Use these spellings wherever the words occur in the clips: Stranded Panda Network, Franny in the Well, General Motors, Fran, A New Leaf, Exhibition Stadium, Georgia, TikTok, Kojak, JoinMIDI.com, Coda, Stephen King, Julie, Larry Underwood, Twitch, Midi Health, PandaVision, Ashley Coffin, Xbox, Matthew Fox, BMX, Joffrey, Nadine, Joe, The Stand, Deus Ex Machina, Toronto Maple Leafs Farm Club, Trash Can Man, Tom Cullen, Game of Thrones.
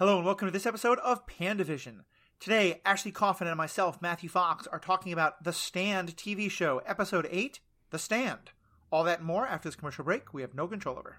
Hello and welcome to this episode of PandaVision. Today, Ashley Coffin and myself, Matthew Fox, are talking about The Stand TV show, Episode 8, The Stand. All that and more after this commercial break we have no control over.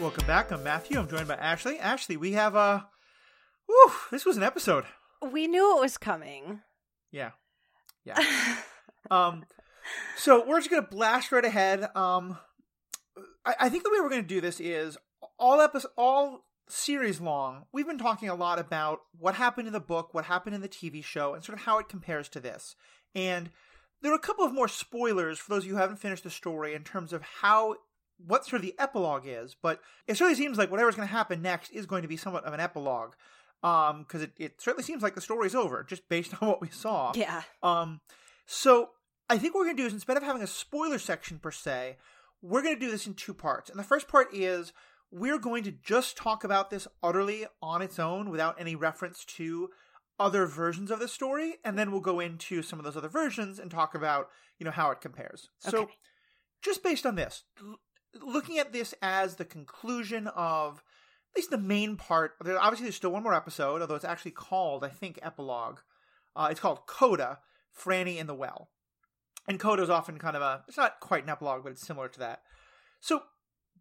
Welcome back. I'm Matthew. I'm joined by Ashley. Ashley, we have this was an episode. We knew it was coming. Yeah. So we're just gonna blast right ahead. I think the way we're gonna do this is all series long. We've been talking a lot about what happened in the book, what happened in the TV show, and sort of how it compares to this. And there are a couple of more spoilers for those of you who haven't finished the story in terms of what sort of the epilogue is, but it certainly seems like whatever's going to happen next is going to be somewhat of an epilogue, because it certainly seems like the story's over, just based on what we saw. Yeah. So I think what we're going to do is, instead of having a spoiler section per se, we're going to do this in two parts. And the first part is, we're going to just talk about this utterly on its own, without any reference to other versions of the story, and then we'll go into some of those other versions and talk about, how it compares. Okay. So just based on this... Looking at this as the conclusion of at least the main part. Obviously, there's still one more episode, although it's actually called, I think, Epilogue. It's called Coda, Franny in the Well. And Coda is often kind of it's not quite an epilogue, but it's similar to that. So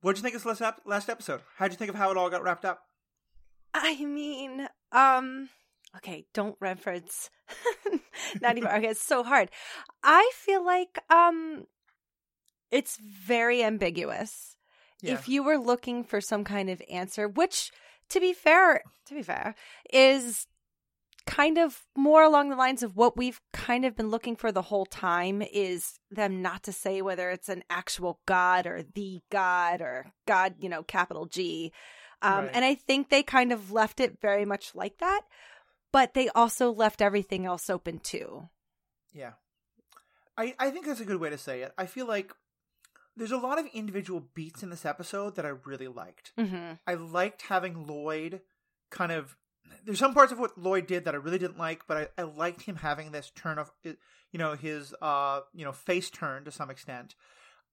what did you think of this last episode? How did you think of how it all got wrapped up? I mean, okay, don't reference. Not even. Okay, it's so hard. I feel like... It's very ambiguous. Yeah. If you were looking for some kind of answer, which, to be fair, is kind of more along the lines of what we've kind of been looking for the whole time, is them not to say whether it's an actual god or the god or God, capital G. Right. And I think they kind of left it very much like that, but they also left everything else open too. Yeah. I think that's a good way to say it. I feel like... There's a lot of individual beats in this episode that I really liked. Mm-hmm. I liked having Lloyd kind of... There's some parts of what Lloyd did that I really didn't like, but I liked him having this turn of, his, face turn to some extent.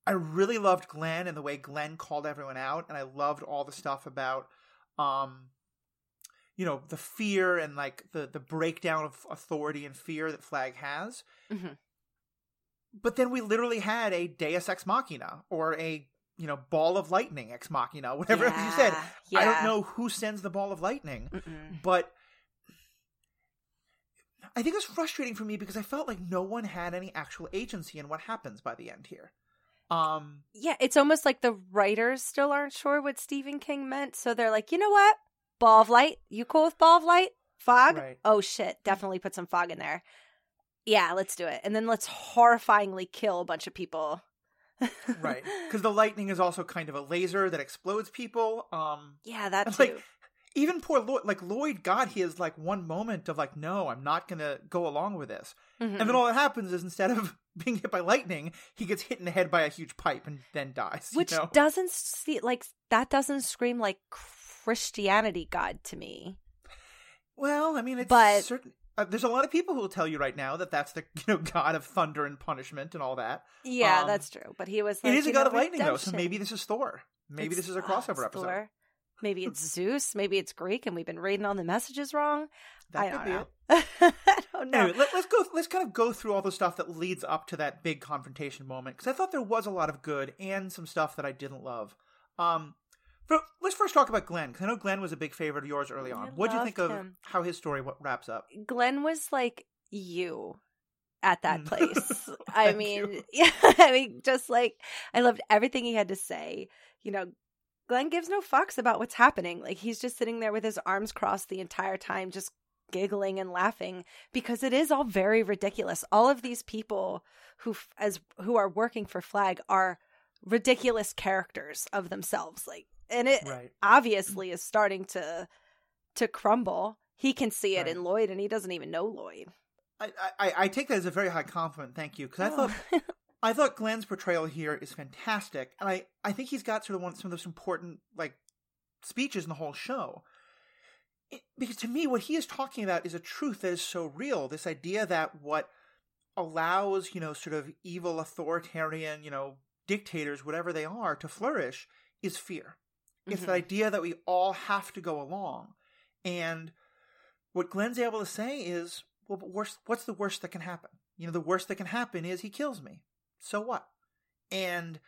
I really loved Glenn and the way Glenn called everyone out. And I loved all the stuff about, the fear and like the breakdown of authority and fear that Flagg has. Mm-hmm. But then we literally had a Deus Ex Machina, or a, ball of lightning Ex Machina, whatever you said. Yeah. I don't know who sends the ball of lightning, but I think it's frustrating for me because I felt like no one had any actual agency in what happens by the end here. It's almost like the writers still aren't sure what Stephen King meant. So they're like, you know what? Ball of light? You cool with ball of light? Fog? Right. Oh, shit. Definitely put some fog in there. Yeah, let's do it. And then let's horrifyingly kill a bunch of people. Right. Because the lightning is also kind of a laser that explodes people. That too. Like, even poor Lloyd. Like, Lloyd got his, one moment of, no, I'm not going to go along with this. Mm-hmm. And then all that happens is, instead of being hit by lightning, he gets hit in the head by a huge pipe and then dies. Which that doesn't scream like Christianity God to me. Well, I mean, it's certain... There's a lot of people who will tell you right now that that's the god of thunder and punishment and all that. Yeah, that's true. But he was like, it is a god of lightning, redemption. Though, so maybe this is Thor. Maybe this is a crossover episode. Thor. Maybe it's Zeus. Maybe it's Greek, and we've been reading all the messages wrong. I don't know. I don't know. Anyway, let's kind of go through all the stuff that leads up to that big confrontation moment, because I thought there was a lot of good and some stuff that I didn't love. But let's first talk about Glenn, because I know Glenn was a big favorite of yours early on. What do you think of how his story wraps up? Glenn was like you at that place. I loved everything he had to say. You know, Glenn gives no fucks about what's happening. Like, he's just sitting there with his arms crossed the entire time, just giggling and laughing, because it is all very ridiculous. All of these people who are working for Flagg are ridiculous characters of themselves. And it obviously is starting to crumble. He can see it in Lloyd, and he doesn't even know Lloyd. I take that as a very high compliment. Thank you. Because I thought Glenn's portrayal here is fantastic. And I think he's got sort of some of those important speeches in the whole show. Because to me, what he is talking about is a truth that is so real. This idea that what allows, sort of evil, authoritarian, dictators, whatever they are, to flourish is fear. It's the idea that we all have to go along. And what Glenn's able to say is, well, but what's the worst that can happen? The worst that can happen is he kills me. So what? And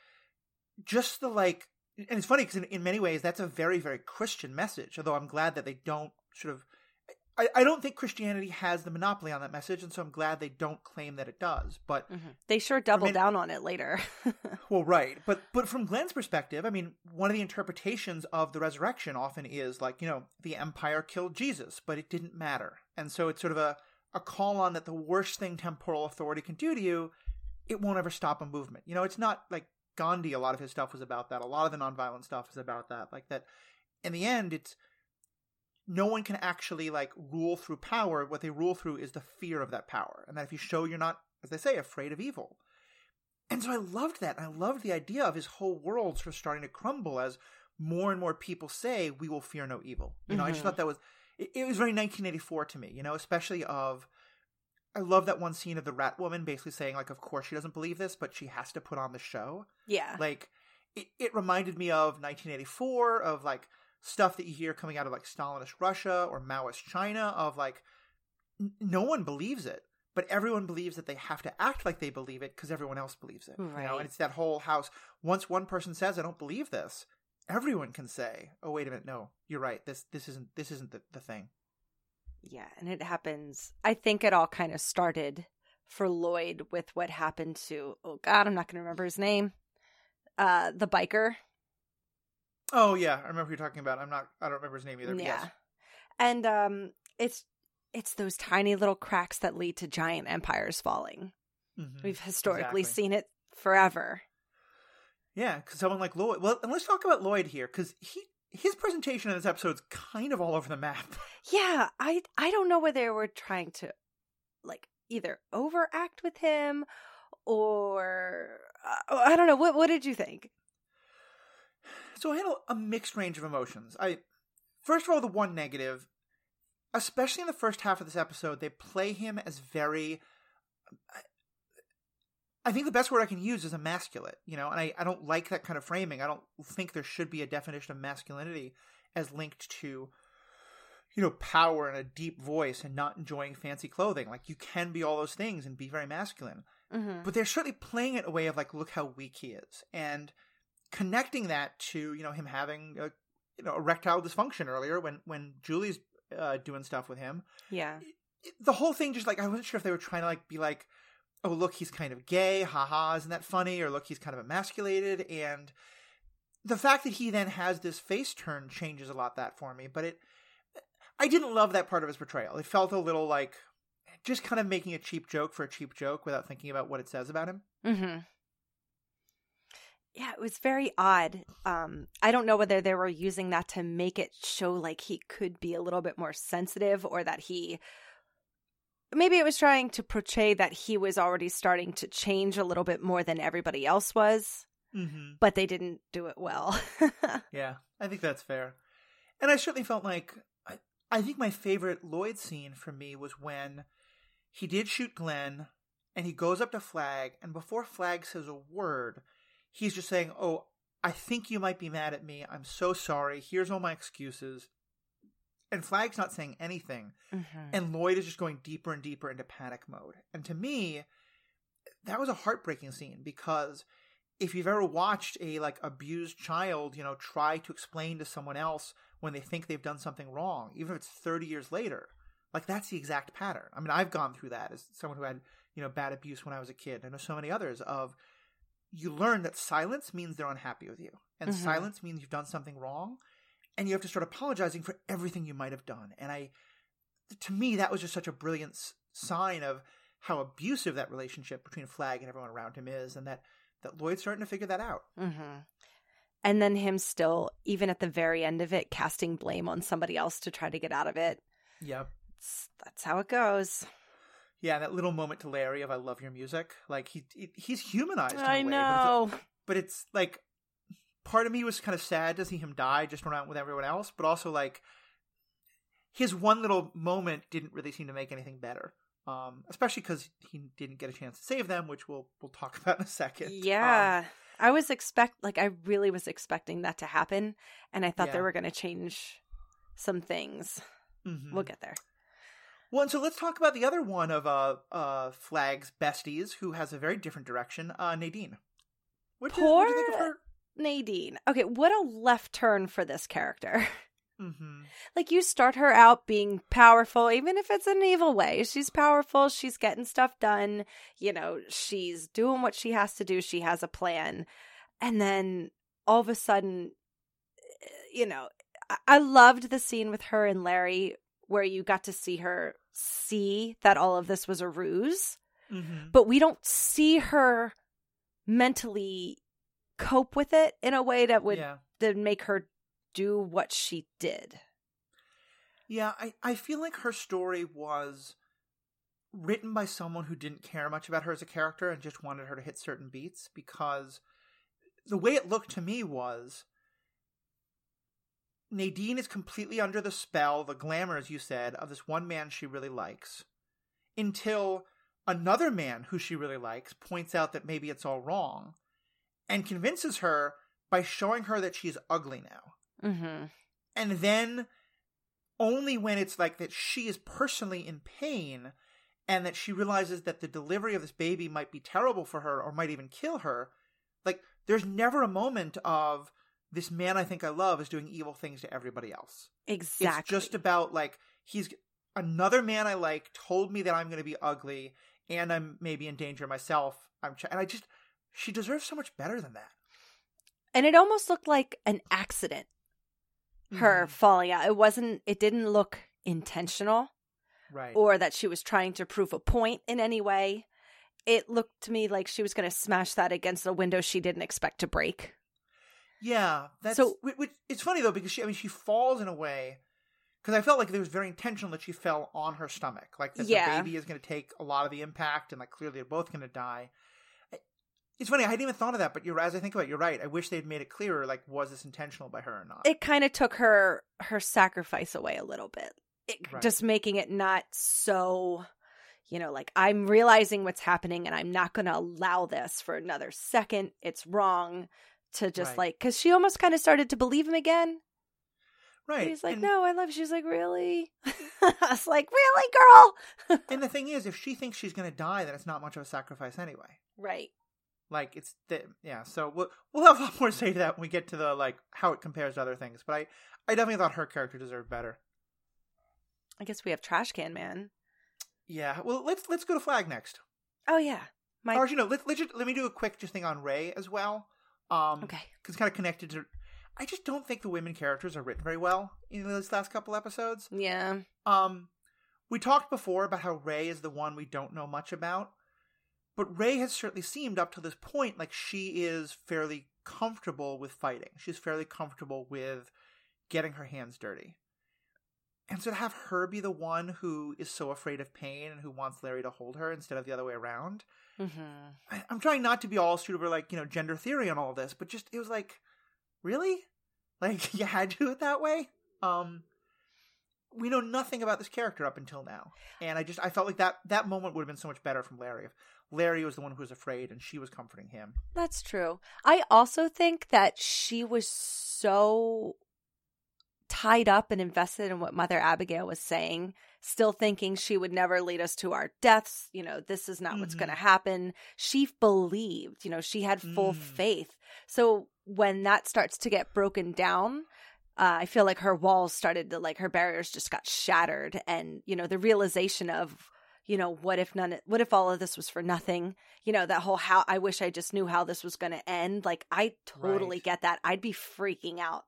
just and it's funny because in many ways, that's a very, very Christian message, although I'm glad that they don't I don't think Christianity has the monopoly on that message, and so I'm glad they don't claim that it does. But they sure double down on it later. Well, right. But from Glenn's perspective, one of the interpretations of the resurrection often is the empire killed Jesus, but it didn't matter. And so it's sort of a call on that the worst thing temporal authority can do to you, it won't ever stop a movement. It's not like Gandhi, a lot of his stuff was about that. A lot of the nonviolent stuff is about that. Like that in the end, it's no one can actually rule through power. What they rule through is the fear of that power. And that if you show you're not, as they say, afraid of evil. And so I loved that. And I loved the idea of his whole world sort of starting to crumble as more and more people say, we will fear no evil. I just thought that was, it was very 1984 to me, especially I love that one scene of the rat woman basically saying of course she doesn't believe this, but she has to put on the show. Yeah. It reminded me of 1984 of stuff that you hear coming out of Stalinist Russia or Maoist China of no one believes it, but everyone believes that they have to act like they believe it because everyone else believes it. Right. And it's that whole house. Once one person says, I don't believe this, everyone can say, oh, wait a minute. No, you're right. This isn't the thing. Yeah. And it happens. I think it all kind of started for Lloyd with what happened to, oh God, I'm not going to remember his name. The biker. Oh, yeah. I remember who you're talking about. I don't remember his name either. Yeah. Yes. And it's those tiny little cracks that lead to giant empires falling. Mm-hmm. We've historically seen it forever. Yeah, because someone like Lloyd. Well, and let's talk about Lloyd here, because his presentation in this episode is kind of all over the map. Yeah. I don't know whether they were trying to either overact with him or I don't know. What did you think? So I had a mixed range of emotions. First of all, the one negative, especially in the first half of this episode, they play him as very, I think the best word I can use is emasculate, and I don't like that kind of framing. I don't think there should be a definition of masculinity as linked to, power and a deep voice and not enjoying fancy clothing. You can be all those things and be very masculine. Mm-hmm. But they're certainly playing it a way of look how weak he is. And connecting that to him having erectile dysfunction earlier when Julie's doing stuff with him, the whole thing just I wasn't sure if they were trying to be oh look, he's kind of gay, haha, isn't that funny, or look, he's kind of emasculated. And the fact that he then has this face turn changes a lot that for me, but I didn't love that part of his portrayal. It felt a little just kind of making a cheap joke for a cheap joke without thinking about what it says about him. Mm-hmm. Yeah, it was very odd. I don't know whether they were using that to make it show he could be a little bit more sensitive, or that maybe it was trying to portray that he was already starting to change a little bit more than everybody else was, but they didn't do it well. Yeah, I think that's fair. And I certainly felt I think my favorite Lloyd scene for me was when he did shoot Glenn, and he goes up to Flagg, and before Flagg says a word, he's just saying, "Oh, I think you might be mad at me. I'm so sorry. Here's all my excuses." And Flagg's not saying anything. Mm-hmm. And Lloyd is just going deeper and deeper into panic mode. And to me, that was a heartbreaking scene, because if you've ever watched a abused child, try to explain to someone else when they think they've done something wrong, even if it's 30 years later, that's the exact pattern. I mean, I've gone through that as someone who had, bad abuse when I was a kid. I know so many others of, you learn that silence means they're unhappy with you. And mm-hmm. silence means you've done something wrong. And you have to start apologizing for everything you might have done. And to me, that was just such a brilliant sign of how abusive that relationship between Flagg and everyone around him is. And that Lloyd's starting to figure that out. Mm-hmm. And then him still, even at the very end of it, casting blame on somebody else to try to get out of it. Yep. That's how it goes. Yeah, and that little moment to Larry of "I love your music," he's humanized. I know, but it's part of me was kind of sad to see him die, just around with everyone else. But also, his one little moment didn't really seem to make anything better, especially because he didn't get a chance to save them, which we'll talk about in a second. Yeah, I was really was expecting that to happen, and I thought they were going to change some things. Mm-hmm. We'll get there. Well, and so let's talk about the other one of Flagg's besties, who has a very different direction, Nadine. Poor what do you think of her? Nadine. Okay, what a left turn for this character. Mm-hmm. You start her out being powerful, even if it's an evil way. She's powerful. She's getting stuff done. She's doing what she has to do. She has a plan. And then all of a sudden, I loved the scene with her and Larry, where you got to see her see that all of this was a ruse. Mm-hmm. But we don't see her mentally cope with it in a way that would make her do what she did. Yeah, I feel like her story was written by someone who didn't care much about her as a character and just wanted her to hit certain beats, because the way it looked to me was, Nadine is completely under the spell, the glamour, as you said, of this one man she really likes, until another man who she really likes points out that maybe it's all wrong and convinces her by showing her that she's ugly now. Mm-hmm. And then only when it's that she is personally in pain and that she realizes that the delivery of this baby might be terrible for her or might even kill her, there's never a moment of, this man I think I love is doing evil things to everybody else. Exactly. It's just about, he's another man I like told me that I'm going to be ugly and I'm maybe in danger myself. She deserves so much better than that. And it almost looked like an accident, her falling out. It didn't look intentional. Right. Or that she was trying to prove a point in any way. It looked to me like she was going to smash that against a window she didn't expect to break. Yeah, it's funny though, because she falls in a way, because I felt it was very intentional that she fell on her stomach, the baby is going to take a lot of the impact, and clearly they're both going to die. It's funny, I hadn't even thought of that, but as I think about it, you're right. I wish they'd made it clearer, was this intentional by her or not? It kind of took her sacrifice away a little bit, just making it not so, I'm realizing what's happening, and I'm not going to allow this for another second. It's wrong. To just right. Because she almost kind of started to believe him again. Right. He's no, I love you. She's really? I was really, girl? And the thing is, if she thinks she's going to die, then it's not much of a sacrifice anyway. Right. So we'll have a lot more to say to that when we get to the, how it compares to other things. But I definitely thought her character deserved better. I guess we have Trash Can Man. Yeah. Well, let's go to Flagg next. Oh, yeah. Let me do a quick just thing on Ray as well. Okay. Because it's kind of connected to... I just don't think the women characters are written very well in these last couple episodes. Yeah. We talked before about how Ray is the one we don't know much about. But Ray has certainly seemed up to this point she is fairly comfortable with fighting. She's fairly comfortable with getting her hands dirty. And so to have her be the one who is so afraid of pain and who wants Larry to hold her instead of the other way around... Mm-hmm. I'm trying not to be all super gender theory on all this, but just it was really you had to do it that way. we know nothing about this character up until now. And I felt like that moment would have been so much better from Larry. If Larry was the one who was afraid and she was comforting him. That's true. I also think that she was so tied up and invested in what Mother Abigail was saying, still thinking she would never lead us to our deaths. You know, this is not what's going to happen. She believed, you know, she had full faith. So when that starts to get broken down, I feel like her walls started to, like, her barriers just got shattered. And, you know, the realization of, you know, what if all of this was for nothing? You know, that whole how I wish I just knew how this was going to end. Like, I totally get that. I'd be freaking out.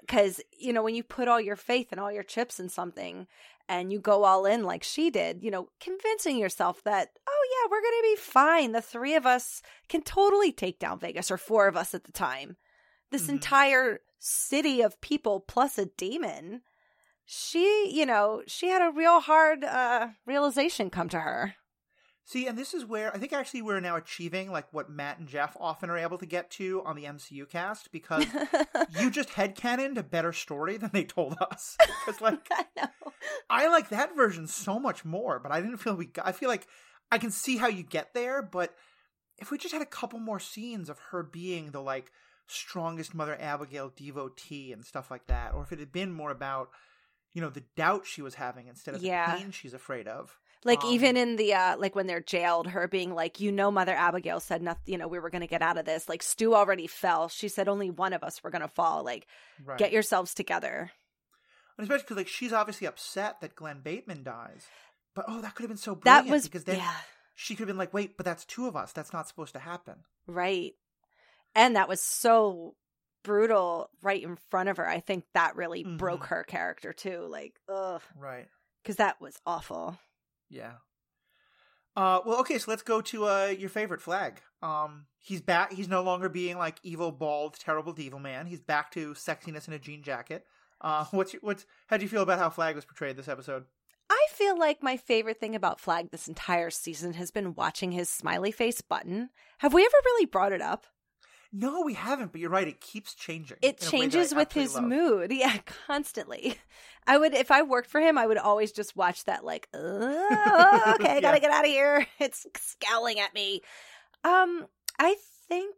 Because, you know, when you put all your faith and all your chips in something and you go all in like she did, you know, convincing yourself that, oh, yeah, we're going to be fine. The three of us can totally take down Vegas, or four of us at the time. This entire city of people plus a demon. She, you know, she had a real hard realization come to her. See, and this is where I think actually we're now achieving like what Matt and Jeff often are able to get to on the MCU cast, because you just headcanoned a better story than they told us. Because like, I like that version so much more, but I didn't feel I feel like I can see how you get there, but if we just had a couple more scenes of her being the like strongest Mother Abigail devotee and stuff like that, or if it had been more about, you know, the doubt she was having instead of the pain she's afraid of. Like, even in the, like, when they're jailed, her being like, you know, Mother Abigail said nothing, you know, we were going to get out of this. Like, Stu already fell. She said only one of us were going to fall. Like, get yourselves together. And especially because, like, she's obviously upset that Glenn Bateman dies. But, oh, that could have been so brilliant. That was, because then she could have been like, wait, but that's two of us. That's not supposed to happen. Right. And that was so brutal right in front of her. I think that really broke her character, too. Like, ugh. Right. Because that was awful. Yeah. Well, okay, so let's go to your favorite Flagg. He's back. He's no longer being like evil, bald, terrible devil man. He's back to sexiness in a jean jacket. How do you feel about how Flagg was portrayed this episode? I feel like my favorite thing about Flagg this entire season has been watching his smiley face button. Have we ever really brought it up? No, we haven't, but you're right. It keeps changing. It changes with his mood. Yeah, constantly. I would, if I worked for him, I would always just watch that like, oh, okay, I got to get out of here. It's scowling at me. I think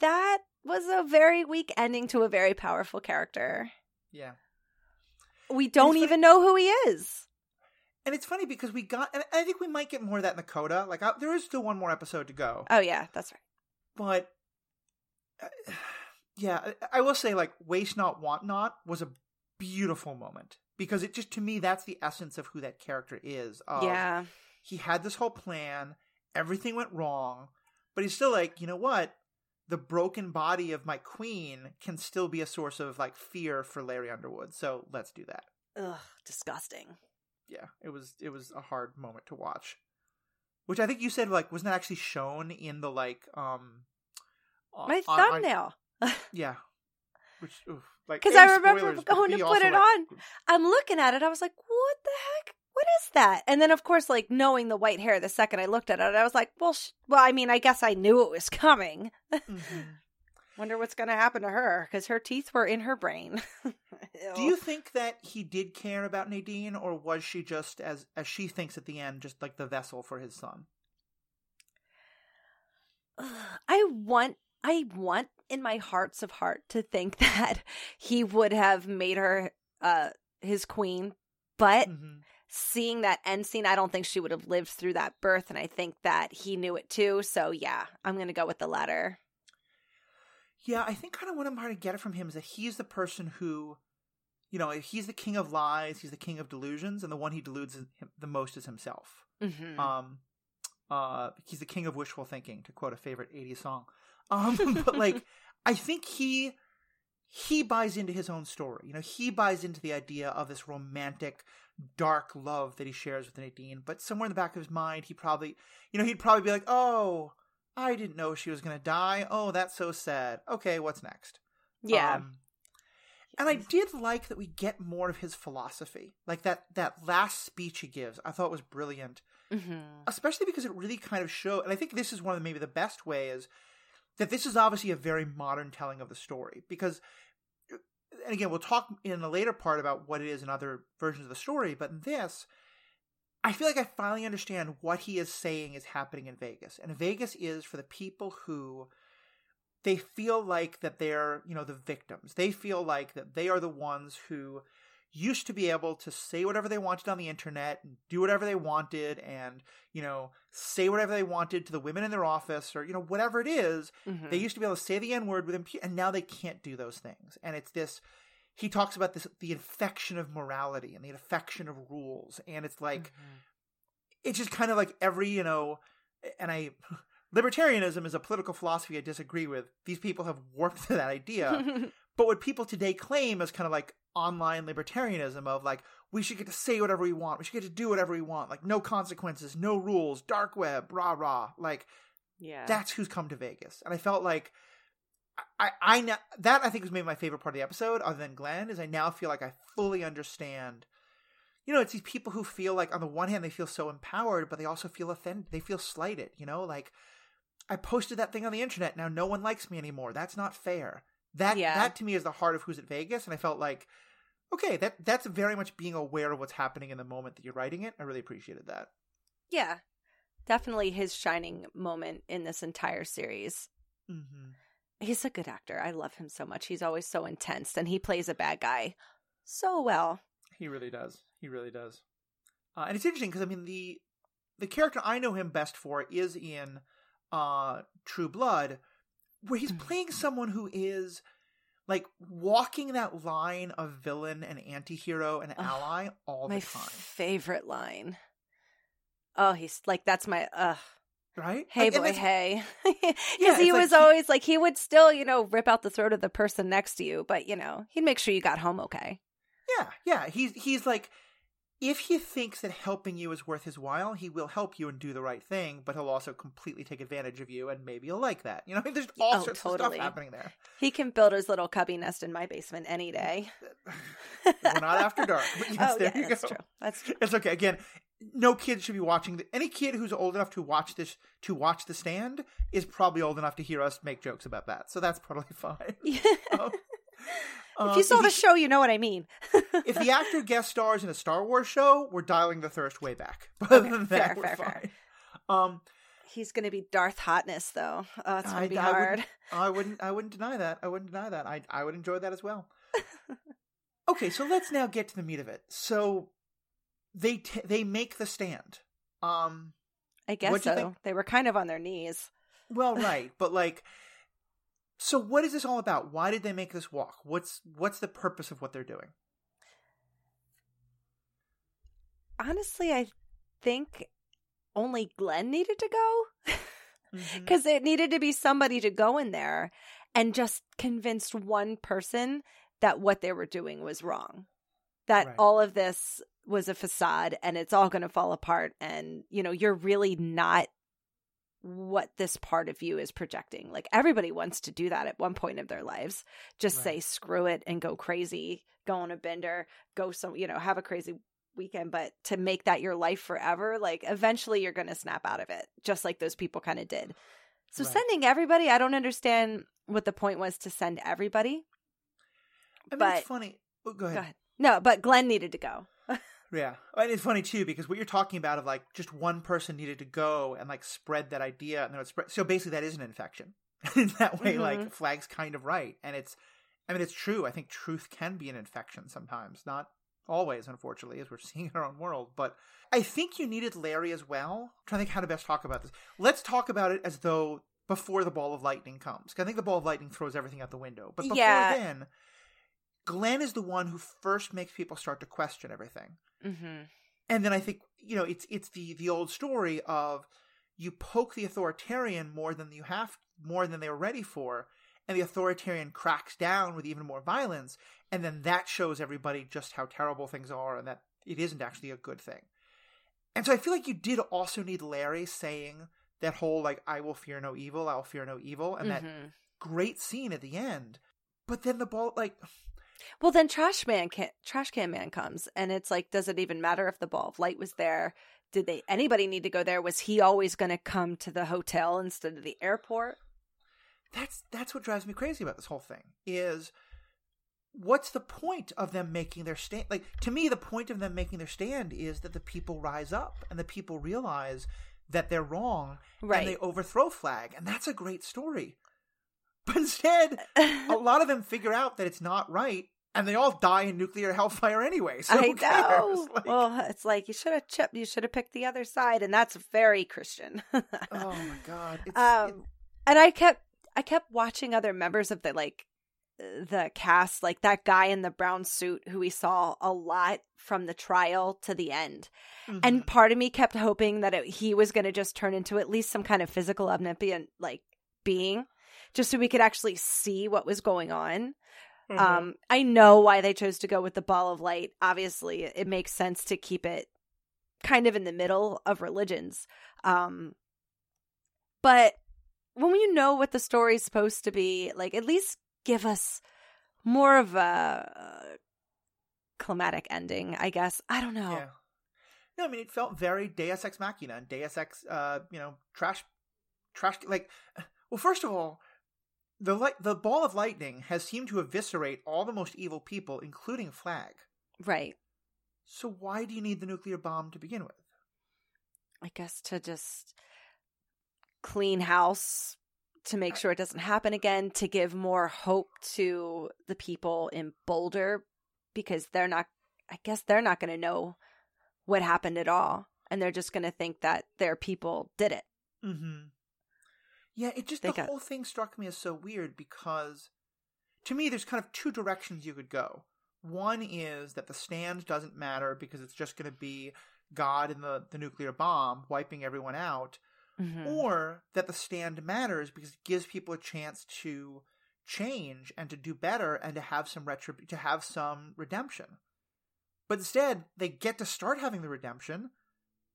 that was a very weak ending to a very powerful character. Yeah. We don't even know who he is. And it's funny because we got, and I think we might get more of that in the Coda. Like, there is still one more episode to go. Oh, yeah, that's right. But... yeah, I will say, like, Waste Not, Want Not was a beautiful moment, because it just, to me, that's the essence of who that character is. Yeah. He had this whole plan, everything went wrong, but he's still like, you know what? The broken body of my queen can still be a source of, like, fear for Larry Underwood, so let's do that. Ugh, disgusting. Yeah, it was a hard moment to watch. Which I think you said, like, wasn't actually shown in the, like, my thumbnail. Yeah. Because I remember going to put it on. I'm looking at it. I was like, what the heck? What is that? And then, of course, like, knowing the white hair the second I looked at it, I was like, well, I mean, I guess I knew it was coming. Wonder what's going to happen to her, because her teeth were in her brain. Do you think that he did care about Nadine, or was she just, as she thinks at the end, just like the vessel for his son? I want in my hearts of heart to think that he would have made her his queen, but seeing that end scene, I don't think she would have lived through that birth, and I think that he knew it too, so yeah, I'm going to go with the latter. Yeah, I think kind of what I'm trying to get from him is that he's the person who, you know, he's the king of lies, he's the king of delusions, and the one he deludes the most is himself. He's the king of wishful thinking, to quote a favorite 80s song. But like, I think he buys into his own story. You know, he buys into the idea of this romantic, dark love that he shares with Nadine. But somewhere in the back of his mind, he'd probably be like, oh, I didn't know she was going to die. Oh, that's so sad. Okay, what's next? Yeah. And I did like that we get more of his philosophy. Like that last speech he gives, I thought was brilliant. Especially because it really kind of showed, and I think this is one of maybe the best way is that this is obviously a very modern telling of the story, because and again, we'll talk in the later part about what it is in other versions of the story, but in this, I feel like I finally understand what he is saying is happening in Vegas. And Vegas is for the people who, they feel like that they're, you know, the victims. They feel like that they are the ones who used to be able to say whatever they wanted on the internet and do whatever they wanted and, you know, say whatever they wanted to the women in their office or, you know, whatever it is. Mm-hmm. They used to be able to say the N-word with impunity, and now they can't do those things. And it's this, he talks about this, the infection of morality and the infection of rules. And it's like, It's just kind of like every, you know, and I... Libertarianism is a political philosophy I disagree with. These people have warped to that idea. But what people today claim is kind of like online libertarianism of like, we should get to say whatever we want. We should get to do whatever we want. Like no consequences, no rules, dark web, rah, rah. Like, yeah, that's who's come to Vegas. And I felt like I think was maybe my favorite part of the episode other than Glenn is I now feel like I fully understand. You know, it's these people who feel like on the one hand, they feel so empowered, but they also feel offended. They feel slighted, you know, like, I posted that thing on the internet. Now no one likes me anymore. That's not fair. That to me is the heart of who's at Vegas. And I felt like, okay, that's very much being aware of what's happening in the moment that you're writing it. I really appreciated that. Yeah, definitely his shining moment in this entire series. Mm-hmm. He's a good actor. I love him so much. He's always so intense and he plays a bad guy so well. He really does. He really does. And it's interesting because, I mean, the character I know him best for is in True Blood, where he's playing someone who is like walking that line of villain and anti-hero and ally all the time. My favorite line. Oh, he's like, that's my right? Hey, like, boy, hey. Because yeah, he was like, always like, he would still, you know, rip out the throat of the person next to you, but, you know, he'd make sure you got home okay. Yeah. He's like, if he thinks that helping you is worth his while, he will help you and do the right thing, but he'll also completely take advantage of you, and maybe you'll like that. You know, there's all sorts of stuff happening there. He can build his little cubby nest in my basement any day. We're not after dark. But yes, there you go. That's true. It's okay. Again, no kid should be watching. Any kid who's old enough to watch this, to watch The Stand, is probably old enough to hear us make jokes about that. So that's probably fine. Yeah. If you saw the show, you know what I mean. If the actor guest stars in a Star Wars show, we're dialing the thirst way back. But other than that, we're fine. He's going to be Darth Hotness, though. Oh, it's going to be hard. I wouldn't deny that. I would enjoy that as well. Okay, so let's now get to the meat of it. So they make The Stand. I guess so. They were kind of on their knees. Well, right, but like... So what is this all about? Why did they make this walk? What's the purpose of what they're doing? Honestly, I think only Glenn needed to go because it needed to be somebody to go in there and just convince one person that what they were doing was wrong, that all of this was a facade and it's all going to fall apart. And, you know, you're really not what this part of you is projecting. Like everybody wants to do that at one point of their lives. Just say, screw it and go crazy, go on a bender, have a crazy weekend. But to make that your life forever, like eventually you're going to snap out of it, just like those people kind of did. So sending everybody, I don't understand what the point was to send everybody. I mean, but it's funny. Oh, go ahead. No, but Glenn needed to go. Yeah. And it's funny too, because what you're talking about of like just one person needed to go and like spread that idea and then it spread. So basically that is an infection in that way, like Flagg's kind of right. And it's true. I think truth can be an infection sometimes, not always, unfortunately, as we're seeing in our own world. But I think you needed Larry as well. I'm trying to think how to best talk about this. Let's talk about it as though before the ball of lightning comes. I think the ball of lightning throws everything out the window, but before then, Glenn is the one who first makes people start to question everything. Mm-hmm. And then I think, you know, it's the old story of you poke the authoritarian more than they're ready for, and the authoritarian cracks down with even more violence, and then that shows everybody just how terrible things are and that it isn't actually a good thing. And so I feel like you did also need Larry saying that whole like, I will fear no evil, I'll fear no evil, and that great scene at the end. But then the ball like... Well, then Trash Can Man comes, and it's like, does it even matter if the ball of light was there? Did anybody need to go there? Was he always going to come to the hotel instead of the airport? That's what drives me crazy about this whole thing, is what's the point of them making their stand? Like, to me, the point of them making their stand is that the people rise up and the people realize that they're wrong, right, and they overthrow Flagg, and that's a great story. But instead, a lot of them figure out that it's not right, and they all die in nuclear hellfire anyway. So who cares? Like, well, it's like you should have chipped. You should have picked the other side, and that's very Christian. Oh my God! It's, and I kept watching other members of the cast, like that guy in the brown suit who we saw a lot from the trial to the end. Mm-hmm. And part of me kept hoping that he was going to just turn into at least some kind of physical omnipotent being, just so we could actually see what was going on. Mm-hmm. I know why they chose to go with the ball of light. Obviously, it makes sense to keep it kind of in the middle of religions. But when you know what the story's supposed to be, at least give us more of a climatic ending, I guess. I don't know. Yeah. No, I mean, it felt very Deus Ex Machina and Deus Ex, trash. Well, first of all, the ball of lightning has seemed to eviscerate all the most evil people, including Flagg. Right. So why do you need the nuclear bomb to begin with? I guess to just clean house, to make sure it doesn't happen again, to give more hope to the people in Boulder, because they're not going to know what happened at all. And they're just going to think that their people did it. Mm-hmm. Yeah, the whole thing struck me as so weird, because to me, there's kind of two directions you could go. One is that the stand doesn't matter because it's just going to be God and the nuclear bomb wiping everyone out. Mm-hmm. Or that the stand matters because it gives people a chance to change and to do better and to have some redemption. But instead, they get to start having the redemption,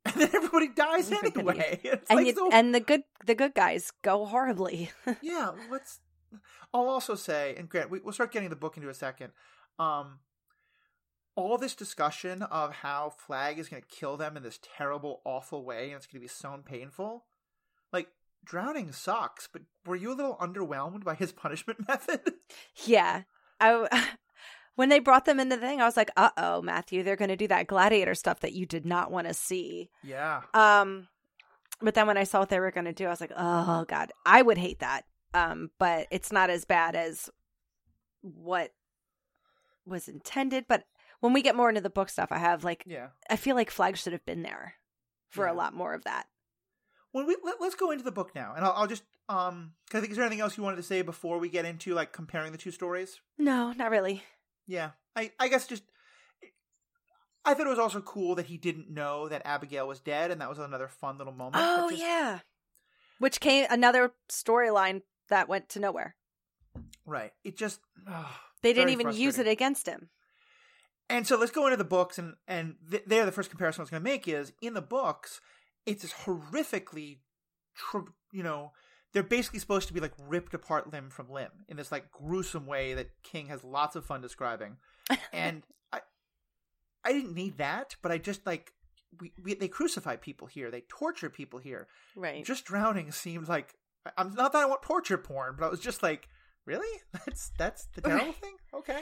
and then everybody dies anyway. And the good guys go horribly. Yeah, I'll also say, and Grant, we'll start getting the book into a second. All this discussion of how Flagg is going to kill them in this terrible, awful way, and it's going to be so painful. Drowning sucks, but were you a little underwhelmed by his punishment method? Yeah. When they brought them into the thing, I was like, uh-oh, Matthew, they're going to do that gladiator stuff that you did not want to see. Yeah. But then when I saw what they were going to do, I was like, oh, God, I would hate that. But it's not as bad as what was intended, but when we get more into the book stuff, I have I feel like Flagg should have been there for a lot more of that. Well, let's go into the book now, and I'll just because I think, is there anything else you wanted to say before we get into comparing the two stories? No, not really. Yeah, I guess I thought it was also cool that he didn't know that Abigail was dead, and that was another fun little moment. Oh yeah, which came another storyline that went to nowhere. Right. It just they didn't even use it against him. And so let's go into the books, and the first comparison I was going to make is, in the books, it's this horrifically, they're basically supposed to be ripped apart limb from limb in this gruesome way that King has lots of fun describing. And I didn't need that, but I just they crucify people here, they torture people here. Right. Just drowning seemed I'm not that I want torture porn, but I was just really? That's the terrible thing? Okay.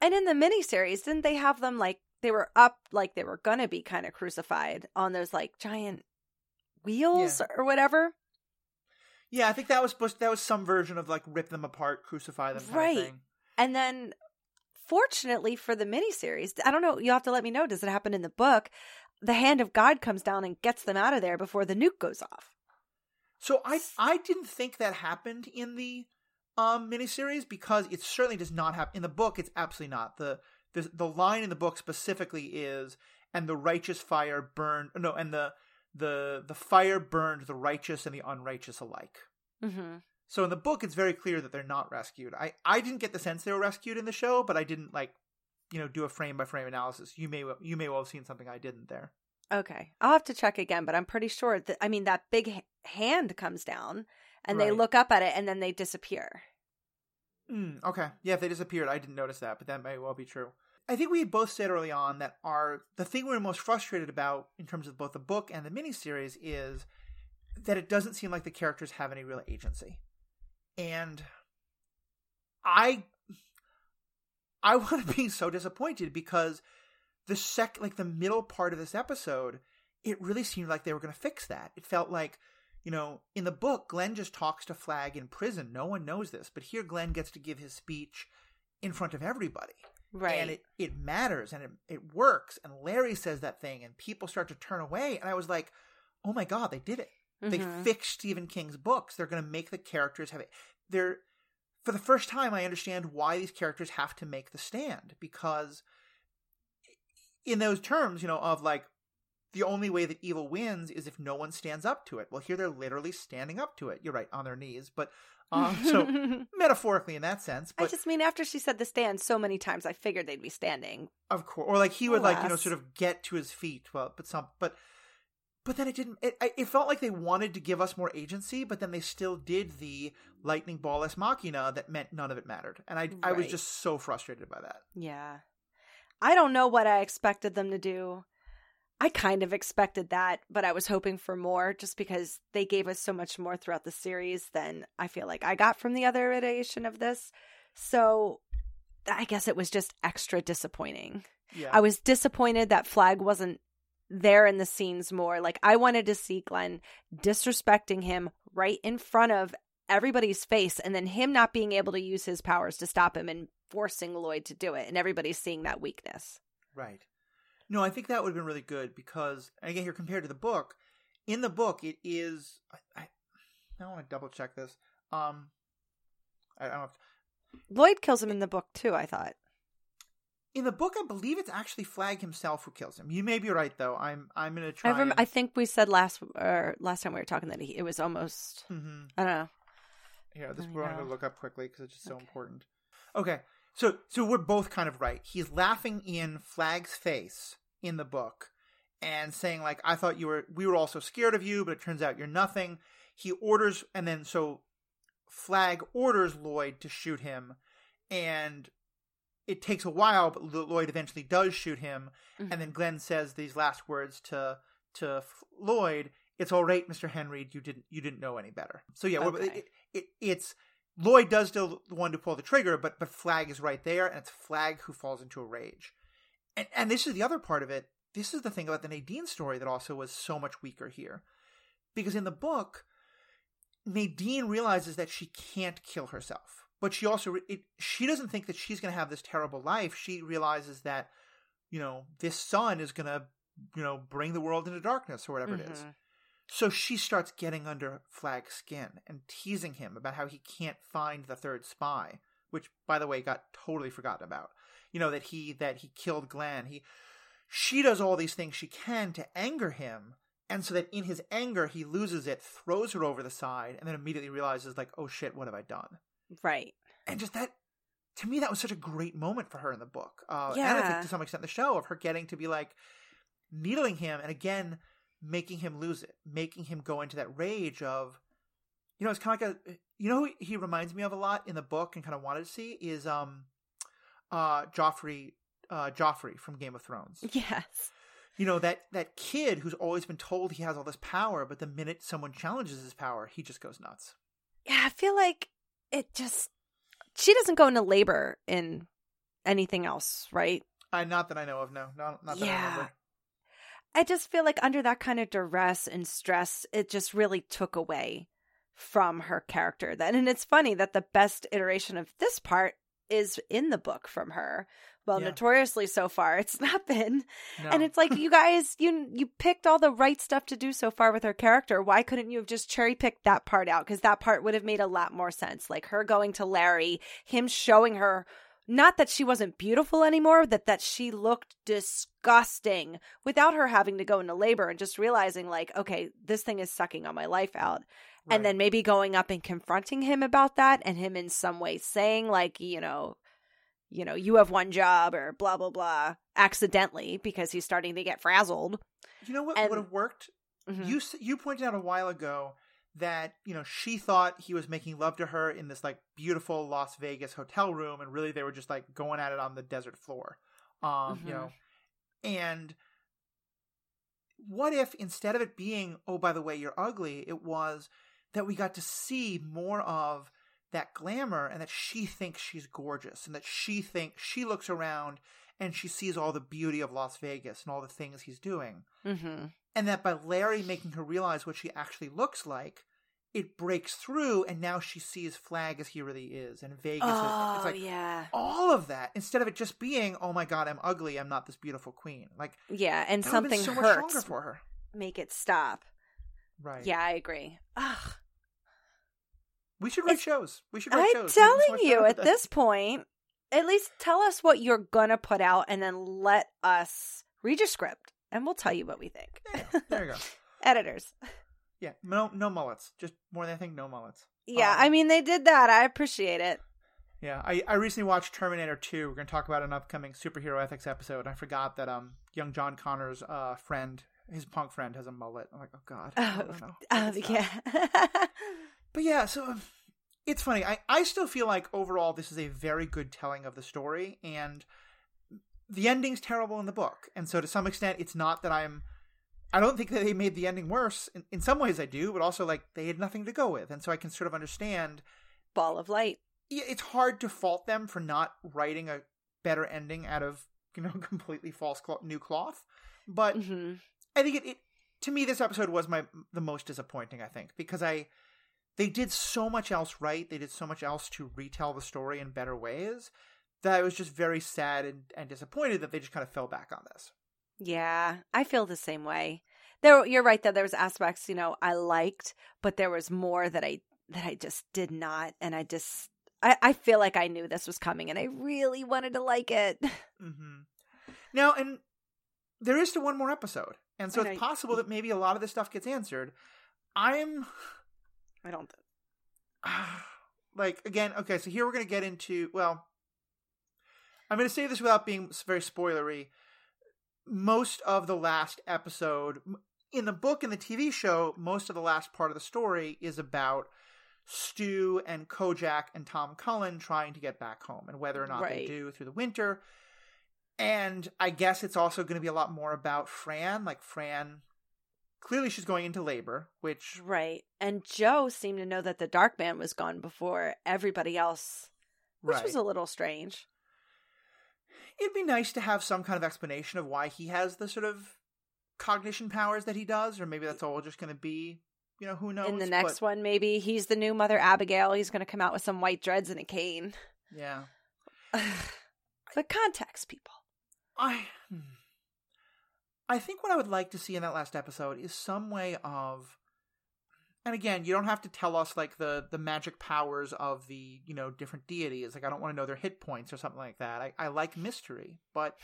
And in the miniseries, didn't they have them they were up they were going to be kind of crucified on those giant wheels or whatever? Yeah, I think that was some version of rip them apart, crucify them kind of thing. And then fortunately for the miniseries, I don't know, you'll have to let me know, does it happen in the book? The hand of God comes down and gets them out of there before the nuke goes off. So I didn't think that happened in the miniseries, because it certainly does not happen in the book. It's absolutely not. The line in the book specifically is, "And the righteous fire burned." No, and the fire burned the righteous and the unrighteous alike. Mm-hmm. So in the book, it's very clear that they're not rescued. I didn't get the sense they were rescued in the show, but I didn't do a frame by frame analysis. You may well have seen something I didn't there. Okay, I'll have to check again, but I'm pretty sure that that big hand comes down and they look up at it and then they disappear. Okay. Yeah, if they disappeared, I didn't notice that, but that may well be true. I think we had both said early on that the thing we were most frustrated about in terms of both the book and the miniseries is that it doesn't seem like the characters have any real agency. And I I would be so disappointed because the middle part of this episode, it really seemed like they were going to fix that. It felt like, you know, in the book, Glenn just talks to Flagg in prison. No one knows this, but here Glenn gets to give his speech in front of everybody. Right. And it matters and it works. And Larry says that thing and people start to turn away. And I was like, oh my God, they did it. Mm-hmm. They fixed Stephen King's books. They're going to make the characters have it. For the first time, I understand why these characters have to make the stand, because in those terms, you know, of like the only way that evil wins is if no one stands up to it. Well, here they're literally standing up to it. You're right, on their knees, but so metaphorically in that sense. But I just mean after she said the stand so many times, I figured they'd be standing. Of course, or like he would like, you know, sort of get to his feet. Well, But then it didn't. It felt like they wanted to give us more agency, but then they still did the lightning ball ex machina that meant none of it mattered, and I was just so frustrated by that. Yeah, I don't know what I expected them to do. I kind of expected that, but I was hoping for more, just because they gave us so much more throughout the series than I feel like I got from the other iteration of this. So I guess it was just extra disappointing. Yeah. I was disappointed that Flagg wasn't there in the scenes more. Like, I wanted to see Glenn disrespecting him right in front of everybody's face, and then him not being able to use his powers to stop him and forcing Lloyd to do it, and everybody's seeing that weakness. Right. No, I think that would have been really good, because again, here compared to the book, in the book it is I want to double check this. I don't know if Lloyd kills him in the book too, I thought. In the book, I believe it's actually Flagg himself who kills him. You may be right, though. I'm gonna try. I think we said last time we were talking that it was almost. Mm-hmm. I don't know. Yeah, this we're gonna look up quickly because it's just so important. Okay, so we're both kind of right. He's laughing in Flagg's face in the book and saying like, "I thought we were all so scared of you, but it turns out you're nothing." He orders, and then so Flagg orders Lloyd to shoot him, and it takes a while, but Lloyd eventually does shoot him. Mm-hmm. And then Glenn says these last words to Lloyd, "It's all right, Mr. Henry, you didn't know any better." So yeah, okay. It's Lloyd does still the one to pull the trigger, but Flagg is right there, and it's Flagg who falls into a rage. And this is the other part of it. This is the thing about the Nadine story that also was so much weaker here. Because in the book, Nadine realizes that she can't kill herself. But she also she doesn't think that she's going to have this terrible life. She realizes that, you know, this sun is going to, you know, bring the world into darkness or whatever it is. So she starts getting under Flagg's skin and teasing him about how he can't find the third spy, which, by the way, got totally forgotten about. You know, that he killed Glenn. She does all these things she can to anger him. And so that in his anger, he loses it, throws her over the side, and then immediately realizes like, oh, shit, what have I done? Right. And just that, to me, that was such a great moment for her in the book. Yeah. And I think to some extent the show, of her getting to be like needling him and again, making him lose it, making him go into that rage of, you know, it's kind of like who he reminds me of a lot in the book and kind of wanted to see is Joffrey from Game of Thrones. Yes. You know, that kid who's always been told he has all this power, but the minute someone challenges his power, he just goes nuts. Yeah, I feel like she doesn't go into labor in anything else, right? Not that I know of, no. Not that I remember. I just feel like under that kind of duress and stress, it just really took away from her character then. And it's funny that the best iteration of this part is in the book from her. Well, notoriously so far, it's not been. No. And it's like, you guys, you picked all the right stuff to do so far with her character. Why couldn't you have just cherry picked that part out? Because that part would have made a lot more sense. Like her going to Larry, him showing her, not that she wasn't beautiful anymore, that she looked disgusting without her having to go into labor and just realizing like, okay, this thing is sucking all my life out. Right. And then maybe going up and confronting him about that and him in some way saying like, you know, you have one job or blah, blah, blah, accidentally, because he's starting to get frazzled. You know what would have worked? Mm-hmm. You pointed out a while ago that, you know, she thought he was making love to her in this, like, beautiful Las Vegas hotel room, and really they were just, like, going at it on the desert floor. You know, and what if instead of it being, oh, by the way, you're ugly, it was that we got to see more of that glamour and that she thinks she's gorgeous and that she thinks she looks around and she sees all the beauty of Las Vegas and all the things he's doing. Mm-hmm. And that by Larry making her realize what she actually looks like, it breaks through, and now she sees Flagg as he really is, and Vegas is, it's like all of that, instead of it just being, oh my God, I'm ugly, I'm not this beautiful queen. Like, yeah, and something so hurts. Much longer for her. Make it stop. Right. Yeah, I agree. Ugh. We should write shows. I'm telling you, at this point, at least tell us what you're gonna put out, and then let us read your script, and we'll tell you what we think. Yeah, there you go. Editors. Yeah, no mullets. Just more than anything, no mullets. Yeah, I mean, they did that. I appreciate it. Yeah, I recently watched Terminator 2. We're going to talk about an upcoming superhero ethics episode. I forgot that young John Connor's friend, his punk friend, has a mullet. I'm like, oh, God. But yeah, so it's funny. I still feel like overall this is a very good telling of the story, and the ending's terrible in the book. And so to some extent, it's not that I don't think that they made the ending worse. In some ways I do, but also like they had nothing to go with. And so I can sort of understand. Ball of light. It's hard to fault them for not writing a better ending out of, completely false new cloth. But I think it to me, this episode was the most disappointing, I think, because they did so much else right. They did so much else to retell the story in better ways that I was just very sad and disappointed that they just kind of fell back on this. Yeah, I feel the same way. You're right though. There was aspects, I liked, but there was more that I just did not, and I feel like I knew this was coming, and I really wanted to like it. Mm-hmm. Now, and there is still one more episode, and so it's possible that maybe a lot of this stuff gets answered. I don't. Like again, okay. So here we're going to get into. Well, I'm going to say this without being very spoilery. Most of the last episode in the book and the TV show, most of the last part of the story is about Stu and Kojak and Tom Cullen trying to get back home and whether or not they do through the winter. And I guess it's also going to be a lot more about Fran. Like Fran, clearly she's going into labor, which... Right. And Joe seemed to know that the Dark Man was gone before everybody else, which was a little strange. It'd be nice to have some kind of explanation of why he has the sort of cognition powers that he does, or maybe that's all just going to be, who knows. In the next one, maybe he's the new Mother Abigail. He's going to come out with some white dreads and a cane. Yeah. But context, people. I think what I would like to see in that last episode is some way of, and again, you don't have to tell us like the magic powers of the, different deities. Like I don't want to know their hit points or something like that. I like mystery, but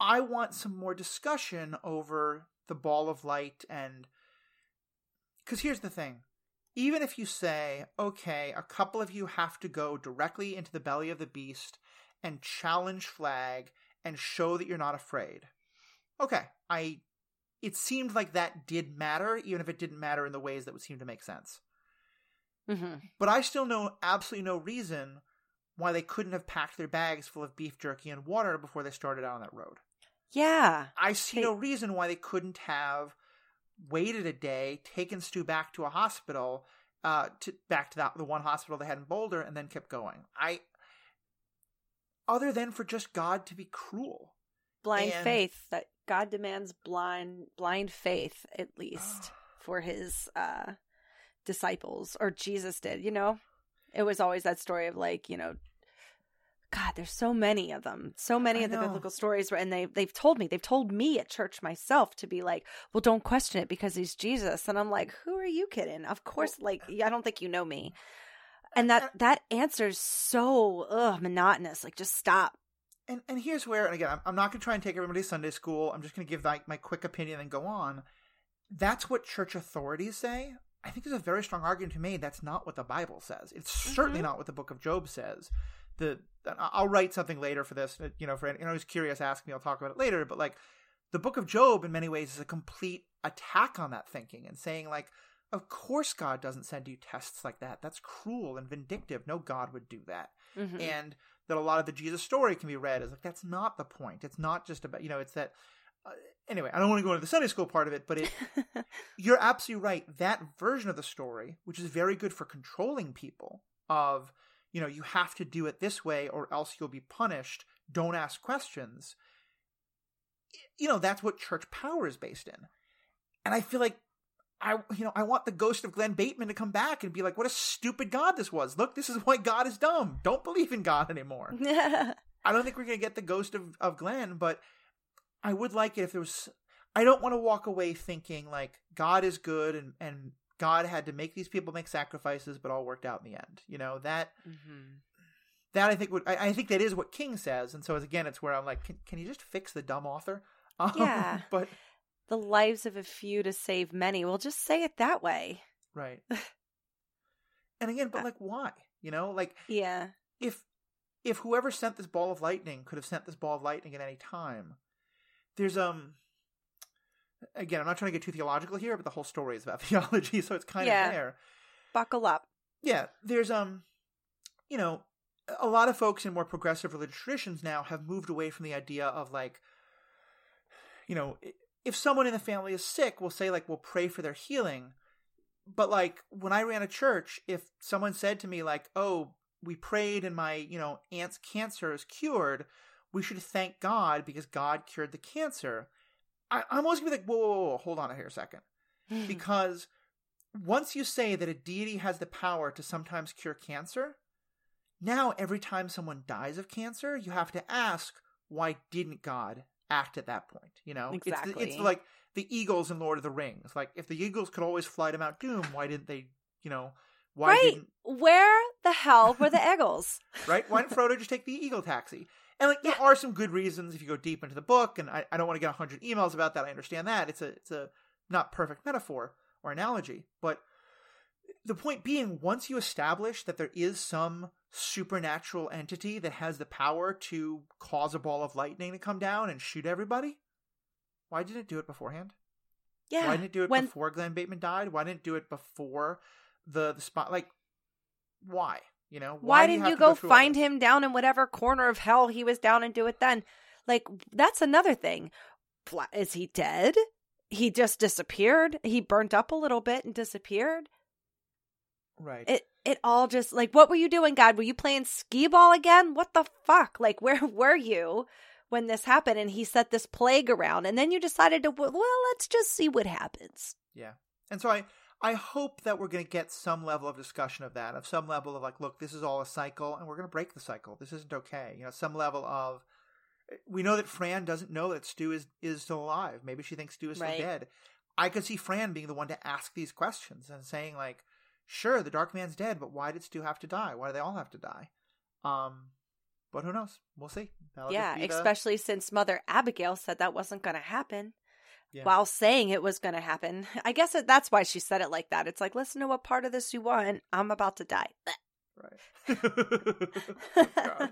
I want some more discussion over the ball of light and because here's the thing. Even if you say, okay, a couple of you have to go directly into the belly of the beast and challenge Flagg and show that you're not afraid. Okay, it seemed like that did matter, even if it didn't matter in the ways that would seem to make sense. Mm-hmm. But I still know absolutely no reason why they couldn't have packed their bags full of beef jerky and water before they started out on that road. Yeah. I see no reason why they couldn't have waited a day, taken Stu back to a hospital, the one hospital they had in Boulder, and then kept going. Other than for just God to be cruel. Blind faith that God demands blind faith, at least for his disciples, or Jesus did, It was always that story of like, God, there's so many of them, so many of the biblical stories where, and they've told me at church myself to be like, well, don't question it because he's Jesus. And I'm like, who are you kidding? Of course, like, I don't think you know me. And that answer's so monotonous, like just stop. And here's where, and again, I'm not going to try and take everybody to Sunday school. I'm just going to give my quick opinion and go on. That's what church authorities say. I think there's a very strong argument to me. That's not what the Bible says. It's certainly not what the book of Job says. I'll write something later for this, I was curious, ask me, I'll talk about it later. But like the book of Job in many ways is a complete attack on that thinking and saying like, of course God doesn't send you tests like that. That's cruel and vindictive. No God would do that. Mm-hmm. And that a lot of the Jesus story can be read as like, that's not the point. It's not just about, it's that Anyway, I don't want to go into the Sunday school part of it, but you're absolutely right. That version of the story, which is very good for controlling people, of, you know, you have to do it this way or else you'll be punished. Don't ask questions. You know, that's what church power is based in. And I feel like I want the ghost of Glenn Bateman to come back and be like, what a stupid God this was. Look, this is why God is dumb. Don't believe in God anymore. I don't think we're going to get the ghost of Glenn, but I would like it if there was, I don't want to walk away thinking like God is good and God had to make these people make sacrifices, but all worked out in the end. You know, that, mm-hmm. that I think would, I think that is what King says. And so again, it's where I'm like, can you just fix the dumb author? Yeah. But the lives of a few to save many. We'll just say it that way. Right. And again, but like, why? You know, like, yeah. If whoever sent this ball of lightning could have sent this ball of lightning at any time, there's, again, I'm not trying to get too theological here, but the whole story is about theology, so it's kind of there. Buckle up. Yeah. There's, you know, a lot of folks in more progressive religious traditions now have moved away from the idea of like, you know, if someone in the family is sick, we'll say, like, we'll pray for their healing. But, like, when I ran a church, if someone said to me, like, oh, we prayed and my, you know, aunt's cancer is cured, we should thank God because God cured the cancer. I'm always going to be like, whoa, hold on here a second. Because once you say that a deity has the power to sometimes cure cancer, now every time someone dies of cancer, you have to ask, why didn't God act at that point? You know, exactly. It's like the eagles in Lord of the Rings. Like, if the eagles could always fly to Mount Doom, why didn't they, you know, why right. didn't... Where the hell were the eagles? Right? Why didn't Frodo just take the eagle taxi? And like, there are some good reasons if you go deep into the book, and I don't want to get 100 emails about that. I understand that. It's a not perfect metaphor or analogy, but the point being, once you establish that there is some supernatural entity that has the power to cause a ball of lightning to come down and shoot everybody, why didn't it do it beforehand? Yeah. Why didn't it do it before Glenn Bateman died? Why didn't it do it before the spot? Like, why? You know, why didn't you go find him down in whatever corner of hell he was down and do it then? Like, that's another thing. Is he dead? He just disappeared. He burnt up a little bit and disappeared. Right. It all just, like, what were you doing, God? Were you playing skee ball again? What the fuck? Like, where were you when this happened? And he set this plague around, and then you decided to, well, let's just see what happens. Yeah. And so I hope that we're going to get some level of discussion of that, of some level of like, look, this is all a cycle, and we're going to break the cycle. This isn't okay. You know, some level of, we know that Fran doesn't know that Stu is still alive. Maybe she thinks Stu is still dead. I could see Fran being the one to ask these questions and saying like, sure, the Dark Man's dead, but why did Stu have to die? Why do they all have to die? But who knows? We'll see. Especially since Mother Abigail said that wasn't going to happen while saying it was going to happen. I guess that's why she said it like that. It's like, listen to what part of this you want. I'm about to die. Right. Oh, God.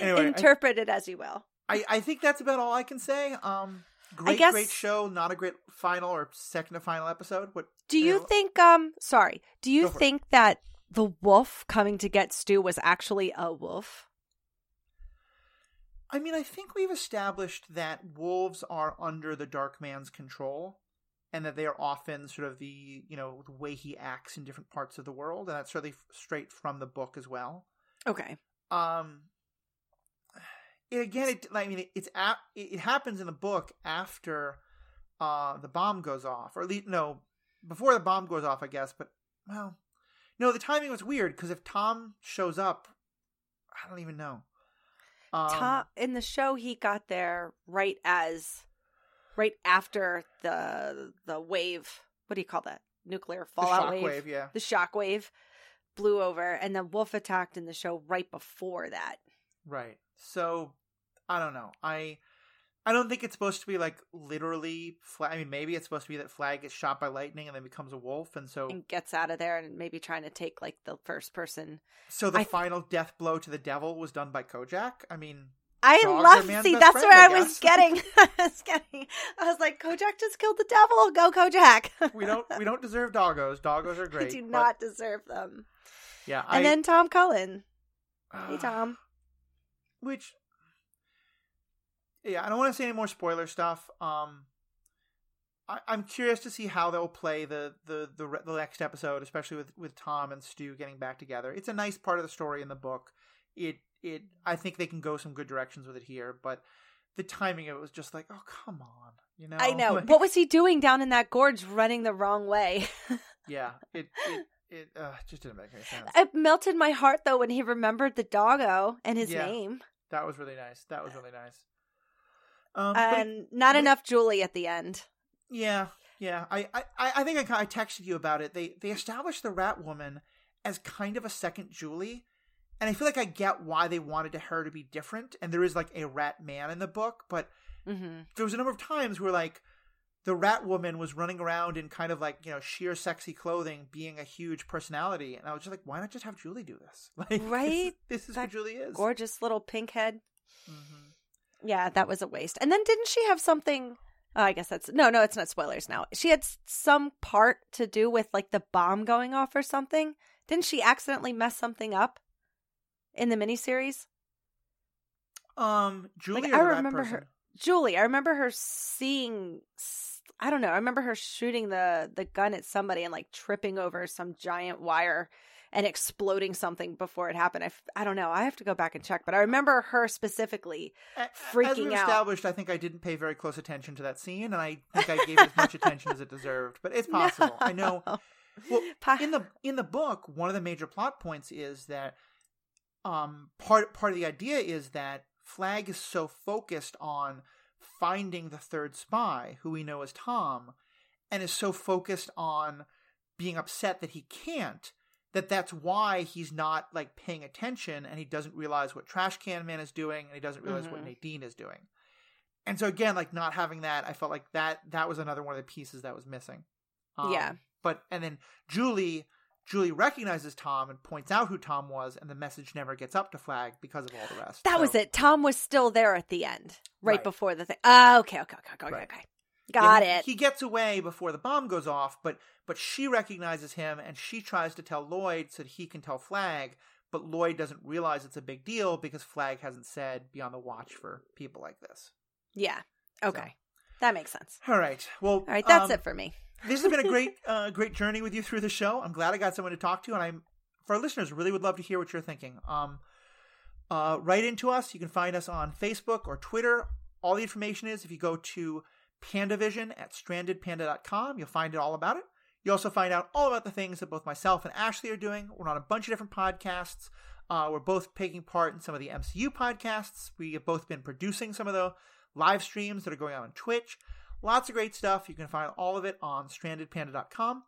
Anyway, interpret it as you will. I think that's about all I can say. Great show, not a great final or second to final episode. Do you think that the wolf coming to get Stu was actually a wolf? I mean, I think we've established that wolves are under the Dark Man's control and that they are often sort of the, you know, the way he acts in different parts of the world. And that's certainly straight from the book as well. Okay. It happens in the book after the bomb goes off, or at least no, before the bomb goes off, I guess. But well, no, the timing was weird because if Tom shows up, I don't even know. Tom in the show, he got there right after the wave. What do you call that? Nuclear fallout wave. The shock wave blew over, and the wolf attacked in the show right before that. Right. So, I don't know. I don't think it's supposed to be like literally. I mean, maybe it's supposed to be that Flagg gets shot by lightning and then becomes a wolf, and gets out of there and maybe trying to take like the first person. So the final death blow to the devil was done by Kojak. I mean, I was getting. I was like, Kojak just killed the devil. Go Kojak. We don't deserve doggos. Doggos are great. We do not deserve them. Yeah, and then Tom Cullen. Hey, Tom. Which yeah, I don't want to say any more spoiler stuff. I'm curious to see how they'll play the next episode, especially with Tom and Stu getting back together. It's a nice part of the story in the book. It I think they can go some good directions with it here, but the timing of it was just like, oh, come on, you know. I know. Like, what was he doing down in that gorge, running the wrong way? Yeah, it just didn't make any sense. It melted my heart though when he remembered the doggo and his name. That was really nice. And not enough Julie at the end. Yeah. I think I texted you about it. They established the Rat Woman as kind of a second Julie, and I feel like I get why they wanted her to be different. And there is like a Rat Man in the book, but there was a number of times where like the Rat Woman was running around in kind of like, you know, sheer sexy clothing, being a huge personality, and I was just like, why not just have Julie do this? Like, right? This is who Julie is. Gorgeous little pink head. Mm-hmm. Yeah, that was a waste. And then didn't she have something? Oh, I guess that's... No, it's not spoilers now. She had some part to do with, like, the bomb going off or something. Didn't she accidentally mess something up in the miniseries? Julie, like, or I remember her. Julie, I remember her seeing... I don't know. I remember her shooting the gun at somebody and, like, tripping over some giant wire and exploding something before it happened. I don't know. I have to go back and check, but I remember her specifically freaking out. As we established, I think I didn't pay very close attention to that scene, and I think I gave it as much attention as it deserved, but it's possible. No. I know. Well, in the book, one of the major plot points is that part of the idea is that Flagg is so focused on finding the third spy, who we know is Tom, and is so focused on being upset that he can't, that's why he's not, like, paying attention, and he doesn't realize what Trash Can Man is doing, and he doesn't realize what Nadine is doing. And so, again, like, not having that, I felt like that was another one of the pieces that was missing. Yeah. But, and then Julie recognizes Tom and points out who Tom was, and the message never gets up to Flagg because of all the rest. That was it. Tom was still there at the end, right before the thing. Oh, okay. Right. Okay. Got it. He gets away before the bomb goes off, but she recognizes him, and she tries to tell Lloyd so that he can tell Flagg, but Lloyd doesn't realize it's a big deal because Flagg hasn't said, be on the watch for people like this. Yeah. Okay. So. That makes sense. All right. Well, all right. That's it for me. This has been a great great journey with you through the show. I'm glad I got someone to talk to, and for our listeners, really would love to hear what you're thinking. Write into us. You can find us on Facebook or Twitter. All the information is if you go to PandaVision at strandedpanda.com. You'll find it all about it. You also find out all about the things that both myself and Ashley are doing. We're on a bunch of different podcasts. We're both taking part in some of the MCU podcasts. We have both been producing some of the live streams that are going on Twitch. Lots of great stuff. You can find all of it on strandedpanda.com.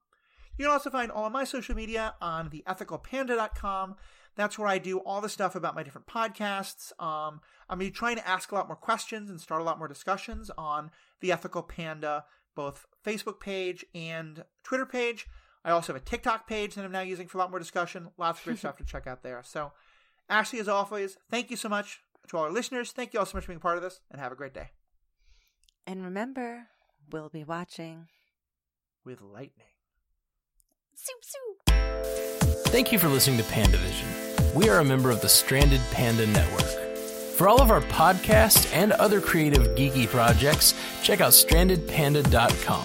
You can also find all of my social media on theethicalpanda.com. That's where I do all the stuff about my different podcasts. I'm going to be trying to ask a lot more questions and start a lot more discussions on The Ethical Panda, both Facebook page and Twitter page. I also have a TikTok page that I'm now using for a lot more discussion. Lots of great stuff to check out there. So, Ashley, as always, thank you so much to all our listeners. Thank you all so much for being a part of this, and have a great day. And remember, we'll be watching with lightning. Soup, soup. Thank you for listening to PandaVision. We are a member of the Stranded Panda Network. For all of our podcasts and other creative geeky projects, check out strandedpanda.com.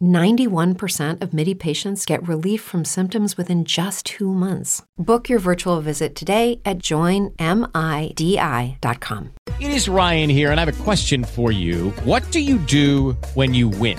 91% of Midi patients get relief from symptoms within just 2 months. Book your virtual visit today at joinmidi.com. It is Ryan here, and I have a question for you. What do you do when you win?